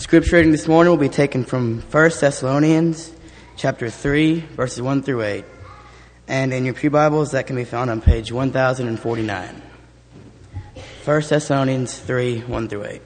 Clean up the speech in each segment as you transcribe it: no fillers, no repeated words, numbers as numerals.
The scripture reading this morning will be taken from 1 Thessalonians chapter 3, verses 1 through 8. And in your pew Bibles, that can be found on page 1049. 1 Thessalonians 3, 1 through 8.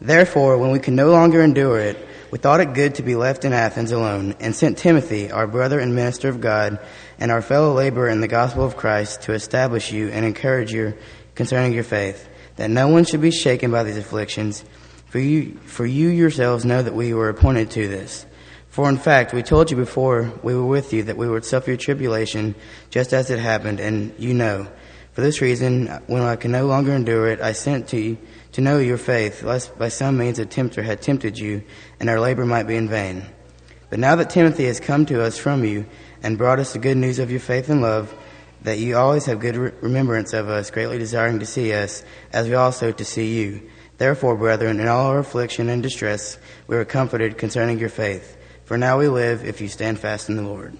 Therefore, when we could no longer endure it, we thought it good to be left in Athens alone, and sent Timothy, our brother and minister of God, and our fellow laborer in the gospel of Christ, to establish you and encourage you concerning your faith, that no one should be shaken by these afflictions, for you yourselves know that we were appointed to this. For in fact, we told you before we were with you that we would suffer tribulation, just as it happened, and you know. For this reason, when I could no longer endure it, I sent to you to know your faith, lest by some means a tempter had tempted you, and our labor might be in vain. But now that Timothy has come to us from you, and brought us the good news of your faith and love, that you always have good remembrance of us, greatly desiring to see us, as we also to see you. Therefore, brethren, in all our affliction and distress, we are comforted concerning your faith. For now we live, if you stand fast in the Lord.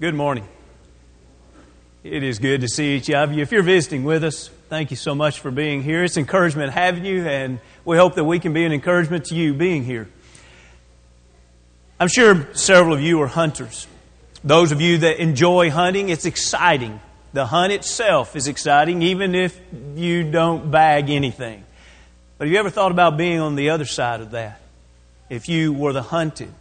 Good morning. It is good to see each of you. If you're visiting with us, thank you so much for being here. It's encouragement having you, and we hope that we can be an encouragement to you being here. I'm sure several of you are hunters. Those of you that enjoy hunting, it's exciting. The hunt itself is exciting, even if you don't bag anything. But have you ever thought about being on the other side of that? If you were the hunted.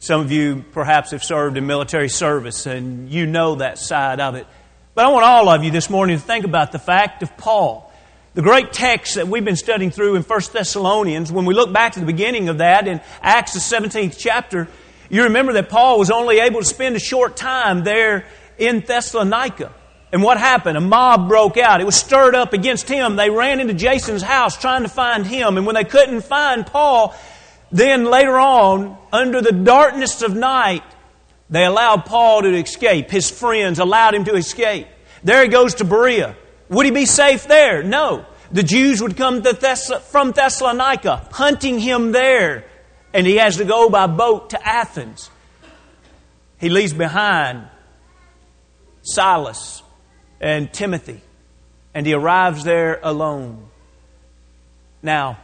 Some of you perhaps have served in military service and you know that side of it. But I want all of you this morning to think about the fact of Paul. The great text that we've been studying through in 1 Thessalonians, when we look back to the beginning of that in Acts the 17th chapter, you remember that Paul was only able to spend a short time there in Thessalonica. And what happened? A mob broke out. It was stirred up against him. They ran into Jason's house trying to find him. And when they couldn't find Paul, then later on, under the darkness of night, they allowed Paul to escape. His friends allowed him to escape. There he goes to Berea. Would he be safe there? No. The Jews would come to from Thessalonica, hunting him there. And he has to go by boat to Athens. He leaves behind Silas and Timothy. And he arrives there alone. Now,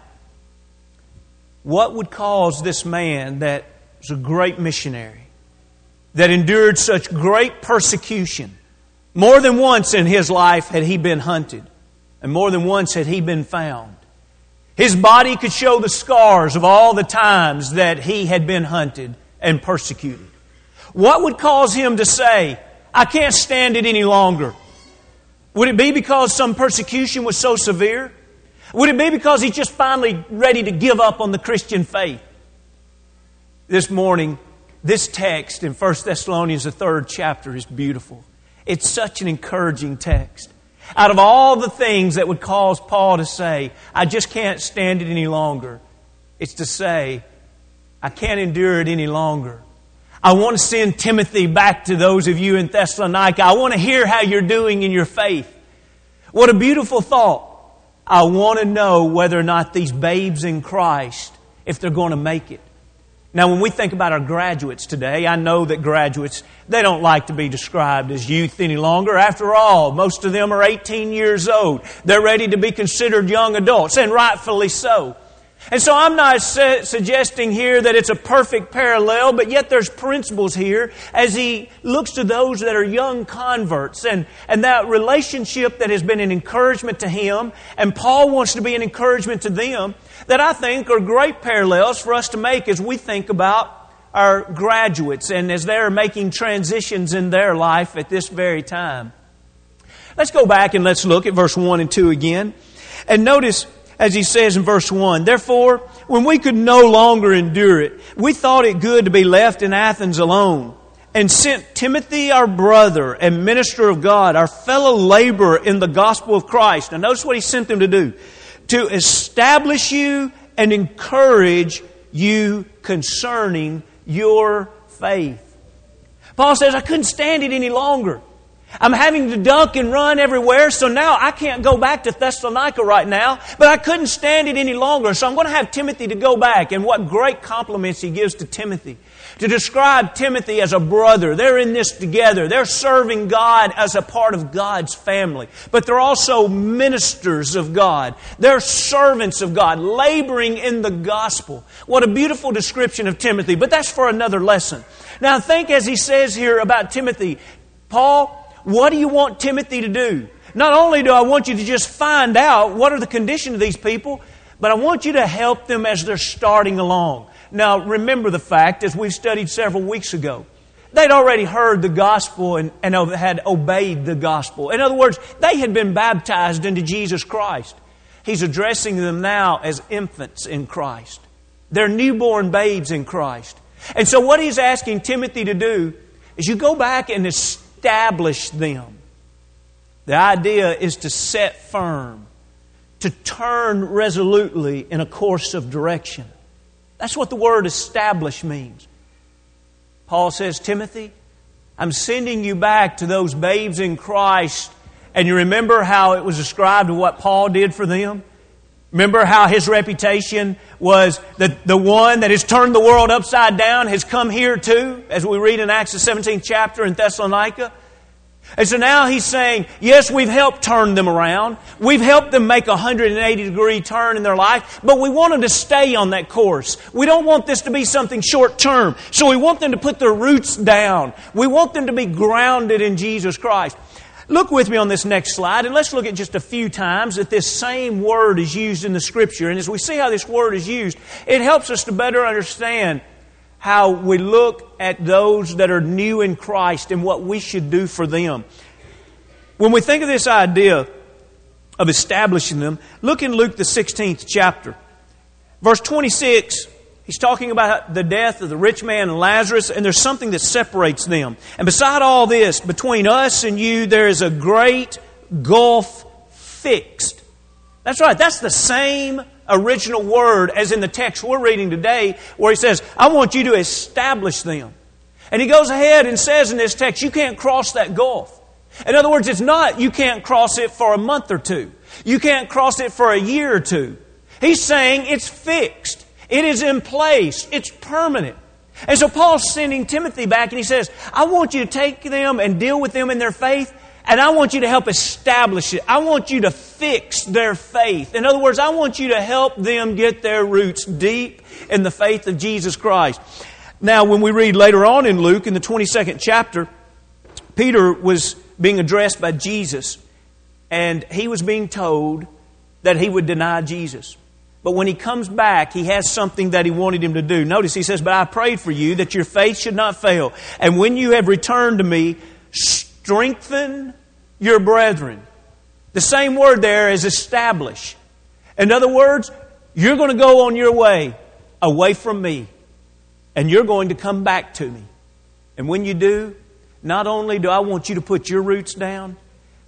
what would cause this man that was a great missionary, that endured such great persecution? More than once in his life had he been hunted, and more than once had he been found. His body could show the scars of all the times that he had been hunted and persecuted. What would cause him to say, I can't stand it any longer? Would it be because some persecution was so severe? Would it be because he's just finally ready to give up on the Christian faith? This morning, this text in 1 Thessalonians, the 3rd chapter, is beautiful. It's such an encouraging text. Out of all the things that would cause Paul to say, I just can't stand it any longer, it's to say, I can't endure it any longer. I want to send Timothy back to those of you in Thessalonica. I want to hear how you're doing in your faith. What a beautiful thought. I want to know whether or not these babes in Christ, if they're going to make it. Now, when we think about our graduates today, I know that graduates, they don't like to be described as youth any longer. After all, most of them are 18 years old. They're ready to be considered young adults, and rightfully so. And so I'm not suggesting here that it's a perfect parallel, but yet there's principles here as he looks to those that are young converts and that relationship that has been an encouragement to him, and Paul wants to be an encouragement to them, that I think are great parallels for us to make as we think about our graduates and as they're making transitions in their life at this very time. Let's go back and let's look at verse 1 and 2 again. And notice, as he says in verse 1, therefore, when we could no longer endure it, we thought it good to be left in Athens alone, and sent Timothy, our brother and minister of God, our fellow laborer in the gospel of Christ. Now notice what he sent them to do. To establish you and encourage you concerning your faith. Paul says, I couldn't stand it any longer. I'm having to dunk and run everywhere, so now I can't go back to Thessalonica right now, but I couldn't stand it any longer, so I'm going to have Timothy to go back. And what great compliments he gives to Timothy. To describe Timothy as a brother. They're in this together. They're serving God as a part of God's family. But they're also ministers of God. They're servants of God, laboring in the gospel. What a beautiful description of Timothy. But that's for another lesson. Now think as he says here about Timothy. Paul, what do you want Timothy to do? Not only do I want you to just find out what are the condition of these people, but I want you to help them as they're starting along. Now, remember the fact, as we've studied several weeks ago, they'd already heard the gospel and had obeyed the gospel. In other words, they had been baptized into Jesus Christ. He's addressing them now as infants in Christ. They're newborn babes in Christ. And so what he's asking Timothy to do is you go back and establish them. The idea is to set firm, to turn resolutely in a course of direction. That's what the word establish means. Paul says, Timothy, I'm sending you back to those babes in Christ. And you remember how it was described what Paul did for them? Remember how his reputation was that the one that has turned the world upside down has come here too, as we read in Acts the 17th chapter in Thessalonica. And so now he's saying, yes, we've helped turn them around. We've helped them make a 180-degree turn in their life, but we want them to stay on that course. We don't want this to be something short-term. So we want them to put their roots down. We want them to be grounded in Jesus Christ. Look with me on this next slide, and let's look at just a few times that this same word is used in the Scripture. And as we see how this word is used, it helps us to better understand how we look at those that are new in Christ and what we should do for them. When we think of this idea of establishing them, look in Luke the 16th chapter. Verse 26, he's talking about the death of the rich man and Lazarus, and there's something that separates them. And beside all this, between us and you, there is a great gulf fixed. That's right, that's the same original word as in the text we're reading today where he says, I want you to establish them. And he goes ahead and says in this text, you can't cross that gulf. In other words, it's not you can't cross it for a month or two. You can't cross it for a year or two. He's saying it's fixed. It is in place. It's permanent. And so Paul's sending Timothy back and he says, I want you to take them and deal with them in their faith. And I want you to help establish it. I want you to fix their faith. In other words, I want you to help them get their roots deep in the faith of Jesus Christ. Now, when we read later on in Luke, in the 22nd chapter, Peter was being addressed by Jesus. And he was being told that he would deny Jesus. But when he comes back, he has something that he wanted him to do. Notice he says, but I prayed for you that your faith should not fail. And when you have returned to me, strengthen your brethren. The same word there is establish. In other words, you're going to go on your way away from me. And you're going to come back to me. And when you do, not only do I want you to put your roots down,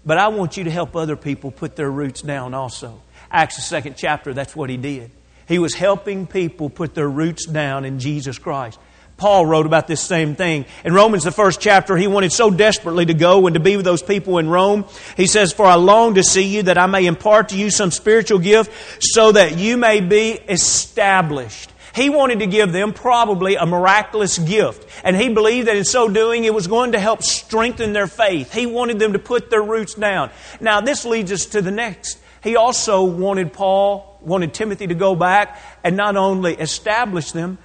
but I want you to help other people put their roots down also. Acts the 2nd chapter, that's what he did. He was helping people put their roots down in Jesus Christ. Paul wrote about this same thing. In Romans, the 1st chapter, he wanted so desperately to go and to be with those people in Rome. He says, for I long to see you that I may impart to you some spiritual gift so that you may be established. He wanted to give them probably a miraculous gift. And he believed that in so doing, it was going to help strengthen their faith. He wanted them to put their roots down. Now, this leads us to the next. He also wanted Timothy to go back and not only establish them,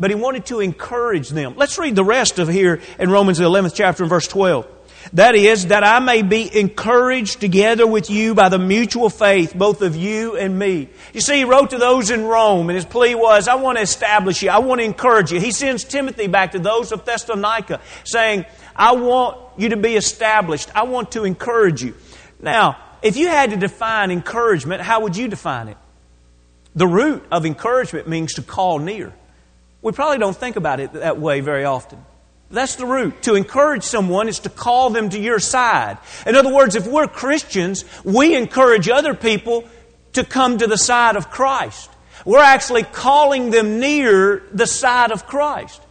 but he wanted to encourage them. Let's read the rest of here in Romans the 11th chapter and verse 12. That is, that I may be encouraged together with you by the mutual faith, both of you and me. You see, he wrote to those in Rome, and his plea was, I want to establish you. I want to encourage you. He sends Timothy back to those of Thessalonica, saying, I want you to be established. I want to encourage you. Now, if you had to define encouragement, how would you define it? The root of encouragement means to call near. We probably don't think about it that way very often. That's the root. To encourage someone is to call them to your side. In other words, if we're Christians, we encourage other people to come to the side of Christ. We're actually calling them near the side of Christ.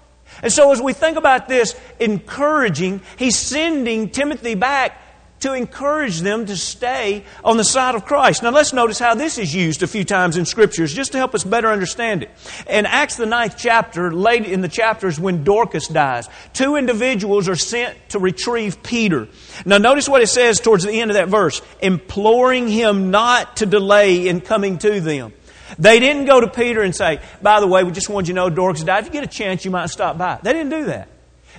And so as we think about this encouraging, he's sending Timothy back to encourage them to stay on the side of Christ. Now let's notice how this is used a few times in Scriptures just to help us better understand it. In Acts the 9th chapter, late in the chapters when Dorcas dies, two individuals are sent to retrieve Peter. Now notice what it says towards the end of that verse, imploring him not to delay in coming to them. They didn't go to Peter and say, by the way, we just wanted you to know Dorcas died. If you get a chance, you might stop by. They didn't do that.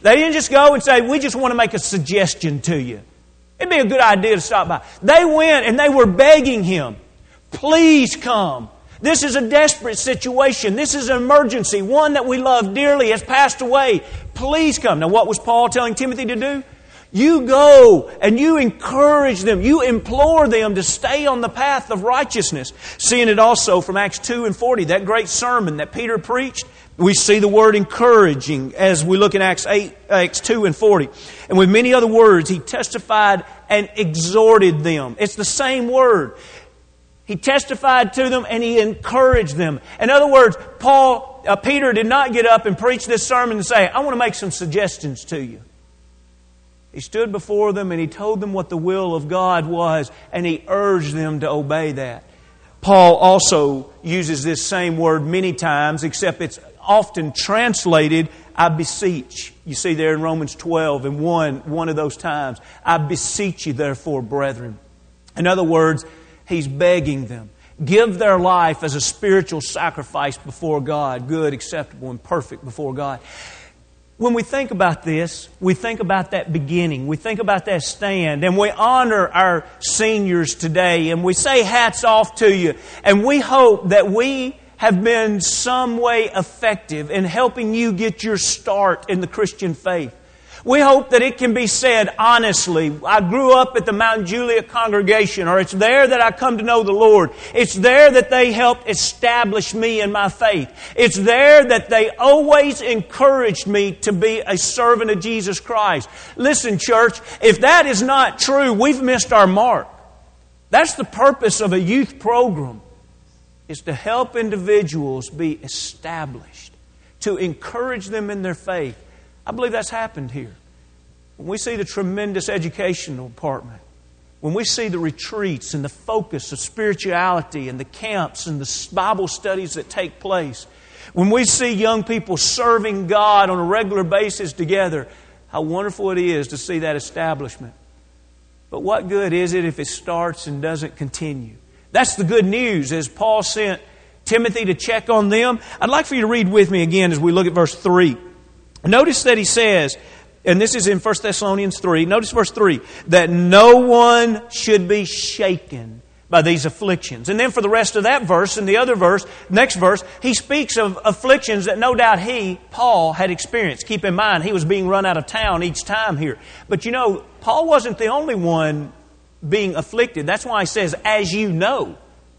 They didn't just go and say, we just want to make a suggestion to you. It'd be a good idea to stop by. They went and they were begging him, please come. This is a desperate situation. This is an emergency. One that we love dearly has passed away. Please come. Now what was Paul telling Timothy to do? You go and you encourage them. You implore them to stay on the path of righteousness. Seeing it also from Acts 2 and 40, that great sermon that Peter preached, we see the word encouraging as we look in Acts 2 and 40. And with many other words, he testified and exhorted them. It's the same word. He testified to them and he encouraged them. In other words, Peter did not get up and preach this sermon and say, I want to make some suggestions to you. He stood before them and he told them what the will of God was and he urged them to obey that. Paul also uses this same word many times, except it's often translated, I beseech. You see there in Romans 12 and 1 of those times, I beseech you therefore, brethren. In other words, he's begging them. Give their life as a spiritual sacrifice before God, good, acceptable, and perfect before God. When we think about this, we think about that beginning. We think about that stand. And we honor our seniors today. And we say hats off to you. And we hope that we have been some way effective in helping you get your start in the Christian faith. We hope that it can be said honestly, I grew up at the Mount Juliet congregation, or it's there that I come to know the Lord. It's there that they helped establish me in my faith. It's there that they always encouraged me to be a servant of Jesus Christ. Listen, church, if that is not true, we've missed our mark. That's the purpose of a youth program, is to help individuals be established, to encourage them in their faith. I believe that's happened here. When we see the tremendous educational department, when we see the retreats and the focus of spirituality and the camps and the Bible studies that take place, when we see young people serving God on a regular basis together, how wonderful it is to see that establishment. But what good is it if it starts and doesn't continue? That's the good news as Paul sent Timothy to check on them. I'd like for you to read with me again as we look at verse 3. Notice that he says, and this is in 1 Thessalonians 3, notice verse 3, that no one should be shaken by these afflictions. And then for the rest of that verse and the other verse, next verse, he speaks of afflictions that no doubt he, Paul, had experienced. Keep in mind, he was being run out of town each time here. But you know, Paul wasn't the only one being afflicted. That's why he says, as you know,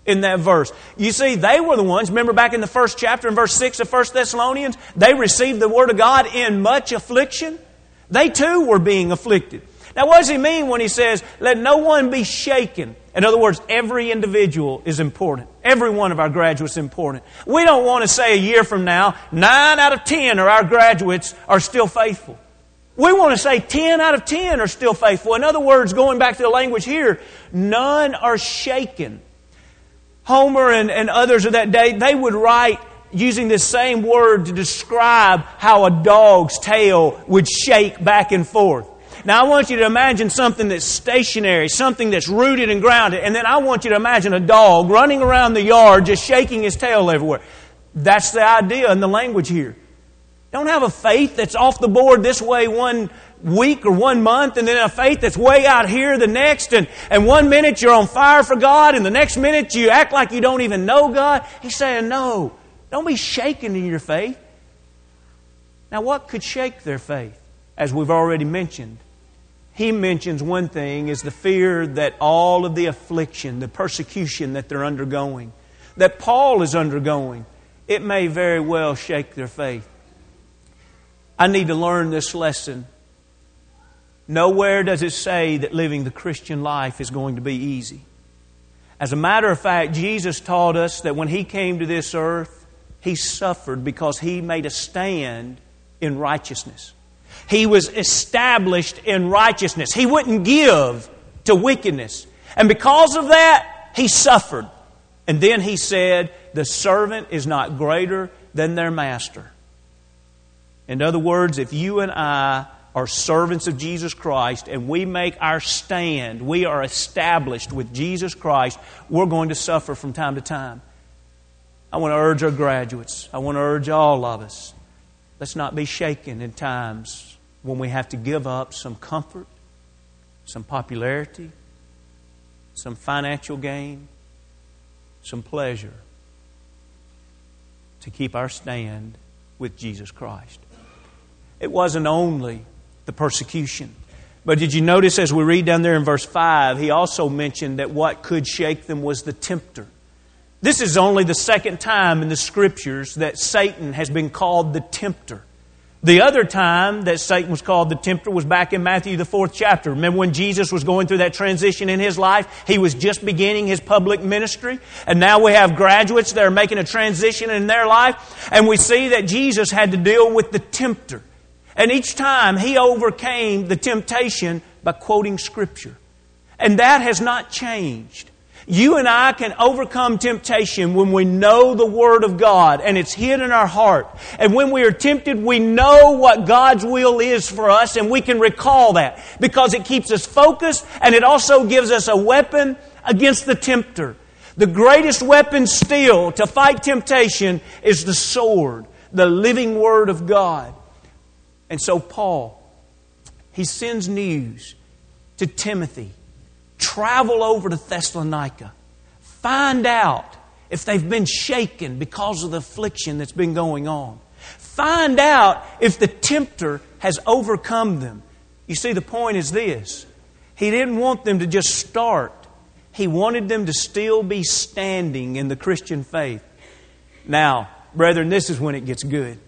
in that verse. You see, they were the ones, remember back in the first chapter in verse 6 of 1 Thessalonians, they received the Word of God in much affliction. They too were being afflicted. Now what does he mean when he says, let no one be shaken? In other words, every individual is important. Every one of our graduates is important. We don't want to say a year from now, 9 out of 10 of our graduates are still faithful. We want to say 10 out of 10 are still faithful. In other words, going back to the language here, none are shaken. Homer and others of that day, they would write using this same word to describe how a dog's tail would shake back and forth. Now I want you to imagine something that's stationary, something that's rooted and grounded, and then I want you to imagine a dog running around the yard just shaking his tail everywhere. That's the idea in the language here. Don't have a faith that's off the board this way one week or one month, and then a faith that's way out here the next, and 1 minute you're on fire for God, and the next minute you act like you don't even know God. He's saying, no, don't be shaken in your faith. Now what could shake their faith? As we've already mentioned, he mentions one thing is the fear that all of the affliction, the persecution that they're undergoing, that Paul is undergoing, it may very well shake their faith. I need to learn this lesson. Nowhere does it say that living the Christian life is going to be easy. As a matter of fact, Jesus taught us that when He came to this earth, He suffered because He made a stand in righteousness. He was established in righteousness. He wouldn't give to wickedness. And because of that, he suffered. And then he said, the servant is not greater than their master. In other words, if you and I are servants of Jesus Christ and we make our stand, we are established with Jesus Christ, we're going to suffer from time to time. I want to urge our graduates. I want to urge all of us. Let's not be shaken in times when we have to give up some comfort, some popularity, some financial gain, some pleasure to keep our stand with Jesus Christ. It wasn't only the persecution. But did you notice as we read down there in verse 5, he also mentioned that what could shake them was the tempter. This is only the second time in the Scriptures that Satan has been called the tempter. The other time that Satan was called the tempter was back in Matthew, the 4th chapter. Remember when Jesus was going through that transition in His life? He was just beginning His public ministry. And now we have graduates that are making a transition in their life. And we see that Jesus had to deal with the tempter. And each time He overcame the temptation by quoting Scripture. And that has not changed. You and I can overcome temptation when we know the Word of God and it's hid in our heart. And when we are tempted, we know what God's will is for us and we can recall that because it keeps us focused and it also gives us a weapon against the tempter. The greatest weapon still to fight temptation is the sword, the living Word of God. And so Paul, he sends news to Timothy. Travel over to Thessalonica. Find out if they've been shaken because of the affliction that's been going on. Find out if the tempter has overcome them. You see, the point is this. He didn't want them to just start. He wanted them to still be standing in the Christian faith. Now, brethren, this is when it gets good.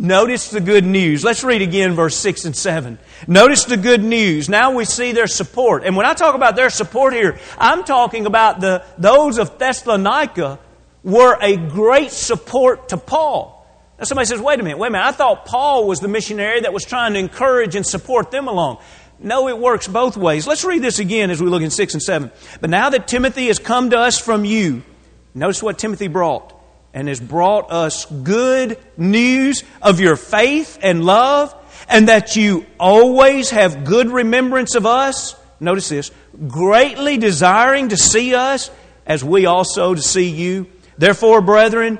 Notice the good news. Let's read again verse 6 and 7. Notice the good news. Now we see their support. And when I talk about their support here, I'm talking about those of Thessalonica were a great support to Paul. Now somebody says, wait a minute. I thought Paul was the missionary that was trying to encourage and support them along. No, it works both ways. Let's read this again as we look in 6 and 7. But now that Timothy has come to us from you, notice what Timothy brought. And has brought us good news of your faith and love, and that you always have good remembrance of us. Notice this, greatly desiring to see us, as we also to see you. Therefore, brethren,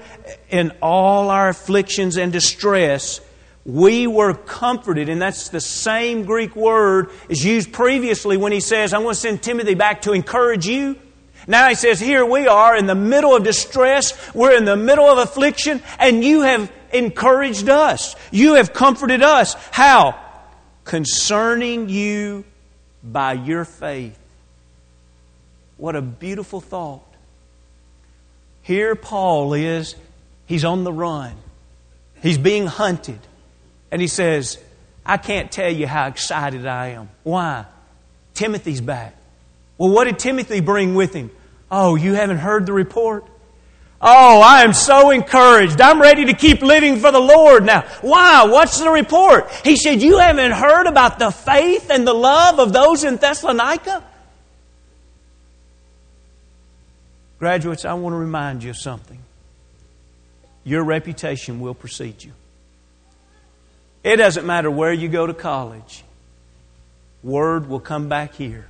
in all our afflictions and distress, we were comforted. And that's the same Greek word as used previously when he says, I'm going to send Timothy back to encourage you. Now he says, here we are in the middle of distress, we're in the middle of affliction, and you have encouraged us. You have comforted us. How? Concerning you by your faith. What a beautiful thought. Here Paul is, he's on the run. He's being hunted. And he says, I can't tell you how excited I am. Why? Timothy's back. Well, what did Timothy bring with him? Oh, you haven't heard the report? Oh, I am so encouraged. I'm ready to keep living for the Lord now. Why? What's the report? He said, you haven't heard about the faith and the love of those in Thessalonica? Graduates, I want to remind you of something. Your reputation will precede you. It doesn't matter where you go to college. Word will come back here.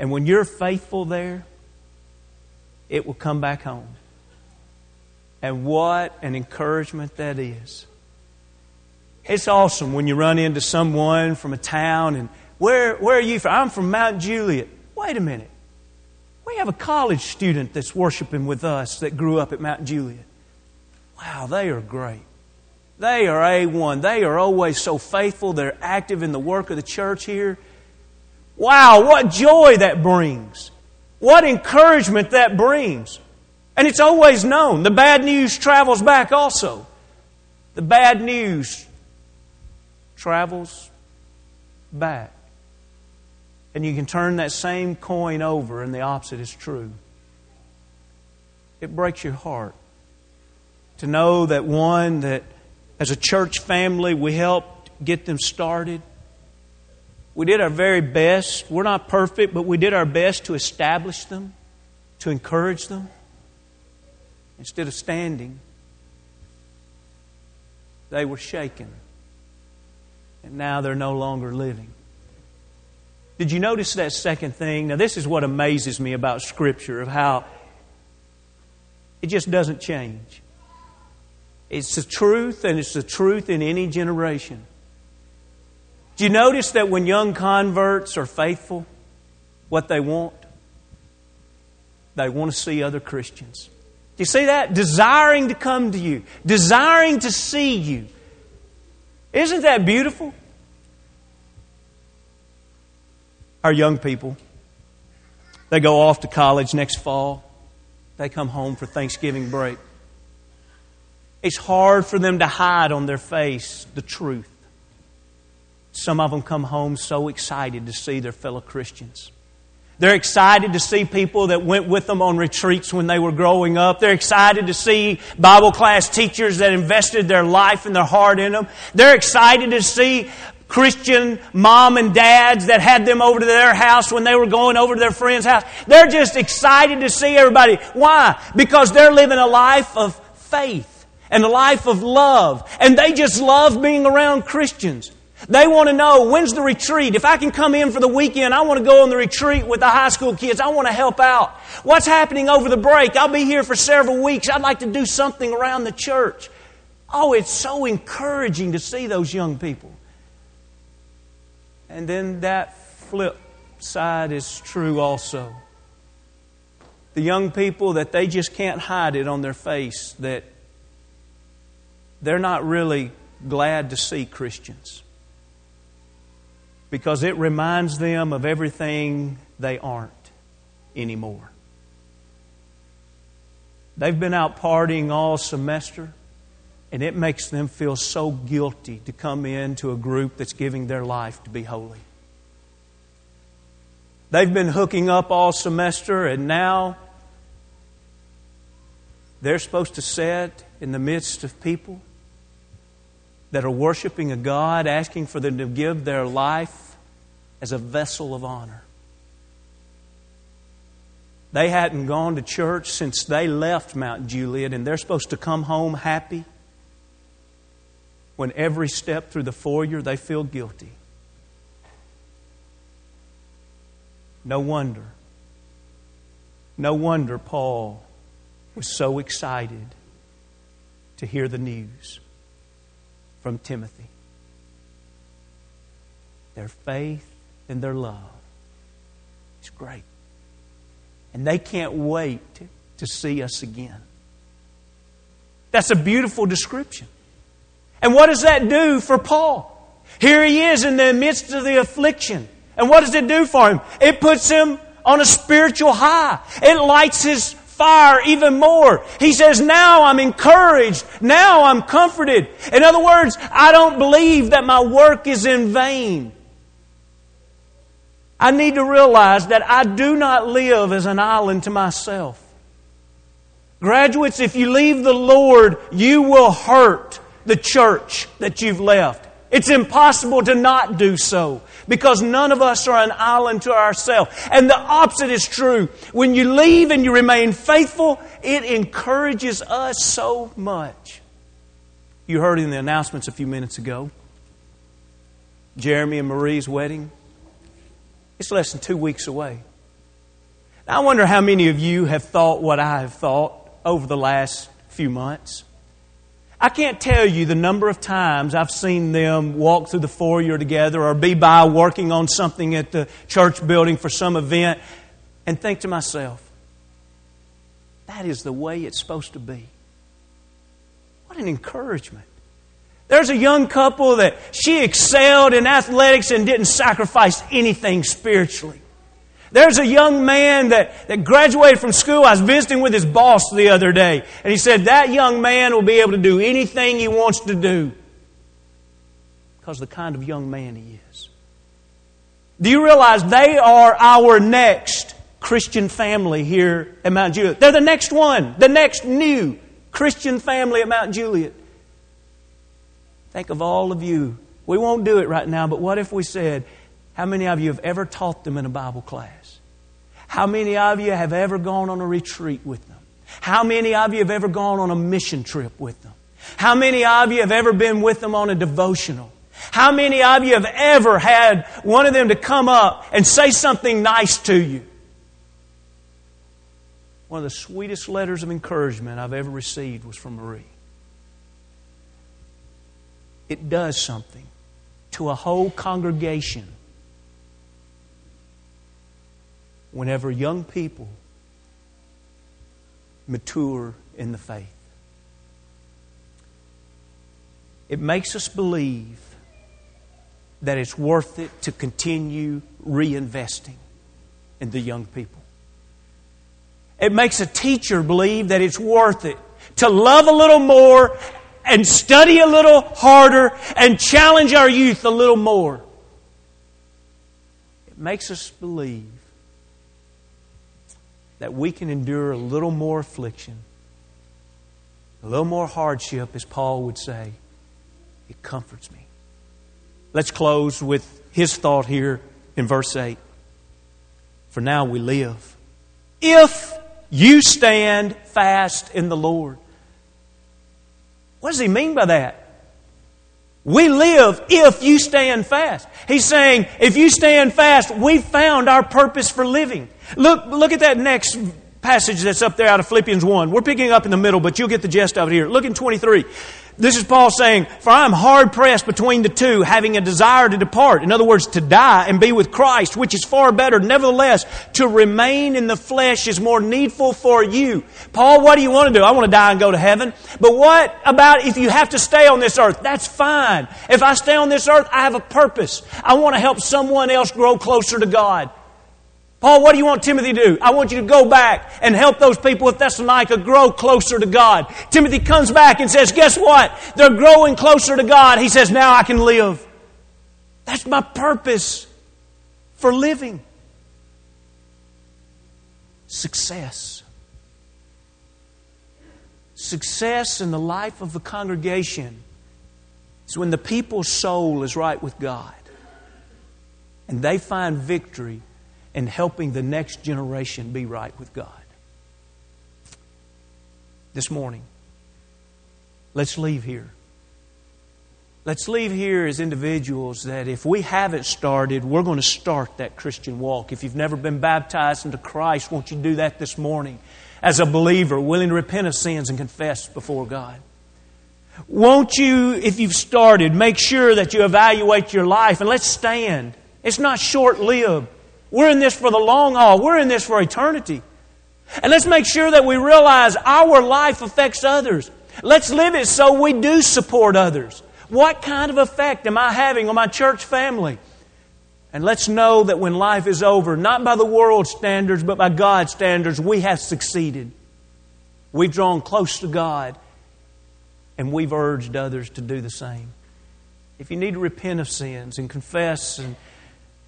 And when you're faithful there, it will come back home. And what an encouragement that is. It's awesome when you run into someone from a town and, where are you from? I'm from Mount Juliet. Wait a minute. We have a college student that's worshiping with us that grew up at Mount Juliet. Wow, they are great. They are A1. They are always so faithful. They're active in the work of the church here. Wow, what joy that brings. What encouragement that brings. And it's always known. The bad news travels back also. The bad news travels back. And you can turn that same coin over and the opposite is true. It breaks your heart to know that one that As a church family, we helped get them started. We did our very best. We're not perfect, but we did our best to establish them, to encourage them. Instead of standing, they were shaken. And now they're no longer living. Did you notice that second thing? Now, this is what amazes me about Scripture, of how it just doesn't change. It's the truth, and it's the truth in any generation. Do you notice that when young converts are faithful, what they want to see other Christians. Do you see that? Desiring to come to you. Desiring to see you. Isn't that beautiful? Our young people, they go off to college next fall. They come home for Thanksgiving break. It's hard for them to hide on their face the truth. Some of them come home so excited to see their fellow Christians. They're excited to see people that went with them on retreats when they were growing up. They're excited to see Bible class teachers that invested their life and their heart in them. They're excited to see Christian mom and dads that had them over to their house when they were going over to their friend's house. They're just excited to see everybody. Why? Because they're living a life of faith and a life of love. And they just love being around Christians. They want to know, when's the retreat? If I can come in for the weekend, I want to go on the retreat with the high school kids. I want to help out. What's happening over the break? I'll be here for several weeks. I'd like to do something around the church. Oh, it's so encouraging to see those young people. And then that flip side is true also. The young people that they just can't hide it on their face, that they're not really glad to see Christians. Because it reminds them of everything they aren't anymore. They've been out partying all semester, and it makes them feel so guilty to come into a group that's giving their life to be holy. They've been hooking up all semester, and now they're supposed to sit in the midst of people that are worshiping a God, asking for them to give their life as a vessel of honor. They hadn't gone to church since they left Mount Juliet, and they're supposed to come home happy when every step through the foyer they feel guilty. No wonder. No wonder Paul was so excited to hear the news from Timothy. Their faith and their love is great. And they can't wait to see us again. That's a beautiful description. And what does that do for Paul? Here he is in the midst of the affliction. And what does it do for him? It puts him on a spiritual high. It lights his fire even more. He says, now I'm encouraged. Now I'm comforted. In other words, I don't believe that my work is in vain. I need to realize that I do not live as an island to myself. Graduates, if you leave the Lord, you will hurt the church that you've left. It's impossible to not do so, because none of us are an island to ourselves. And the opposite is true. When you leave and you remain faithful, it encourages us so much. You heard in the announcements a few minutes ago, Jeremy and Marie's wedding. It's less than 2 weeks away. Now, I wonder how many of you have thought what I have thought over the last few months. I can't tell you the number of times I've seen them walk through the foyer together or be by working on something at the church building for some event and think to myself, that is the way it's supposed to be. What an encouragement. There's a young couple that she excelled in athletics and didn't sacrifice anything spiritually. There's a young man that graduated from school. I was visiting with his boss the other day. And he said, that young man will be able to do anything he wants to do. Because of the kind of young man he is. Do you realize they are our next Christian family here at Mount Juliet? They're the next one. The next new Christian family at Mount Juliet. Think of all of you. We won't do it right now, but what if we said, how many of you have ever taught them in a Bible class? How many of you have ever gone on a retreat with them? How many of you have ever gone on a mission trip with them? How many of you have ever been with them on a devotional? How many of you have ever had one of them to come up and say something nice to you? One of the sweetest letters of encouragement I've ever received was from Marie. It does something to a whole congregation whenever young people mature in the faith. It makes us believe that it's worth it to continue reinvesting in the young people. It makes a teacher believe that it's worth it to love a little more and study a little harder and challenge our youth a little more. It makes us believe that we can endure a little more affliction, a little more hardship, as Paul would say. It comforts me. Let's close with his thought here in verse 8. For now we live, if you stand fast in the Lord. What does he mean by that? We live if you stand fast. He's saying, if you stand fast, we've found our purpose for living. Look at that next passage that's up there out of Philippians 1. We're picking up in the middle, but you'll get the gist of it here. Look in 23. This is Paul saying, for I am hard pressed between the two, having a desire to depart. In other words, to die and be with Christ, which is far better. Nevertheless, to remain in the flesh is more needful for you. Paul, what do you want to do? I want to die and go to heaven. But what about if you have to stay on this earth? That's fine. If I stay on this earth, I have a purpose. I want to help someone else grow closer to God. Paul, what do you want Timothy to do? I want you to go back and help those people at Thessalonica grow closer to God. Timothy comes back and says, guess what? They're growing closer to God. He says, now I can live. That's my purpose for living. Success. Success in the life of the congregation is when the people's soul is right with God and they find victory and helping the next generation be right with God. This morning, let's leave here. Let's leave here as individuals that if we haven't started, we're going to start that Christian walk. If you've never been baptized into Christ, won't you do that this morning as a believer, willing to repent of sins and confess before God? Won't you, if you've started, make sure that you evaluate your life and let's stand. It's not short-lived. We're in this for the long haul. We're in this for eternity. And let's make sure that we realize our life affects others. Let's live it so we do support others. What kind of effect am I having on my church family? And let's know that when life is over, not by the world's standards, but by God's standards, we have succeeded. We've drawn close to God, and we've urged others to do the same. If you need to repent of sins and confess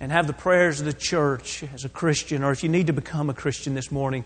and have the prayers of the church as a Christian, or if you need to become a Christian this morning,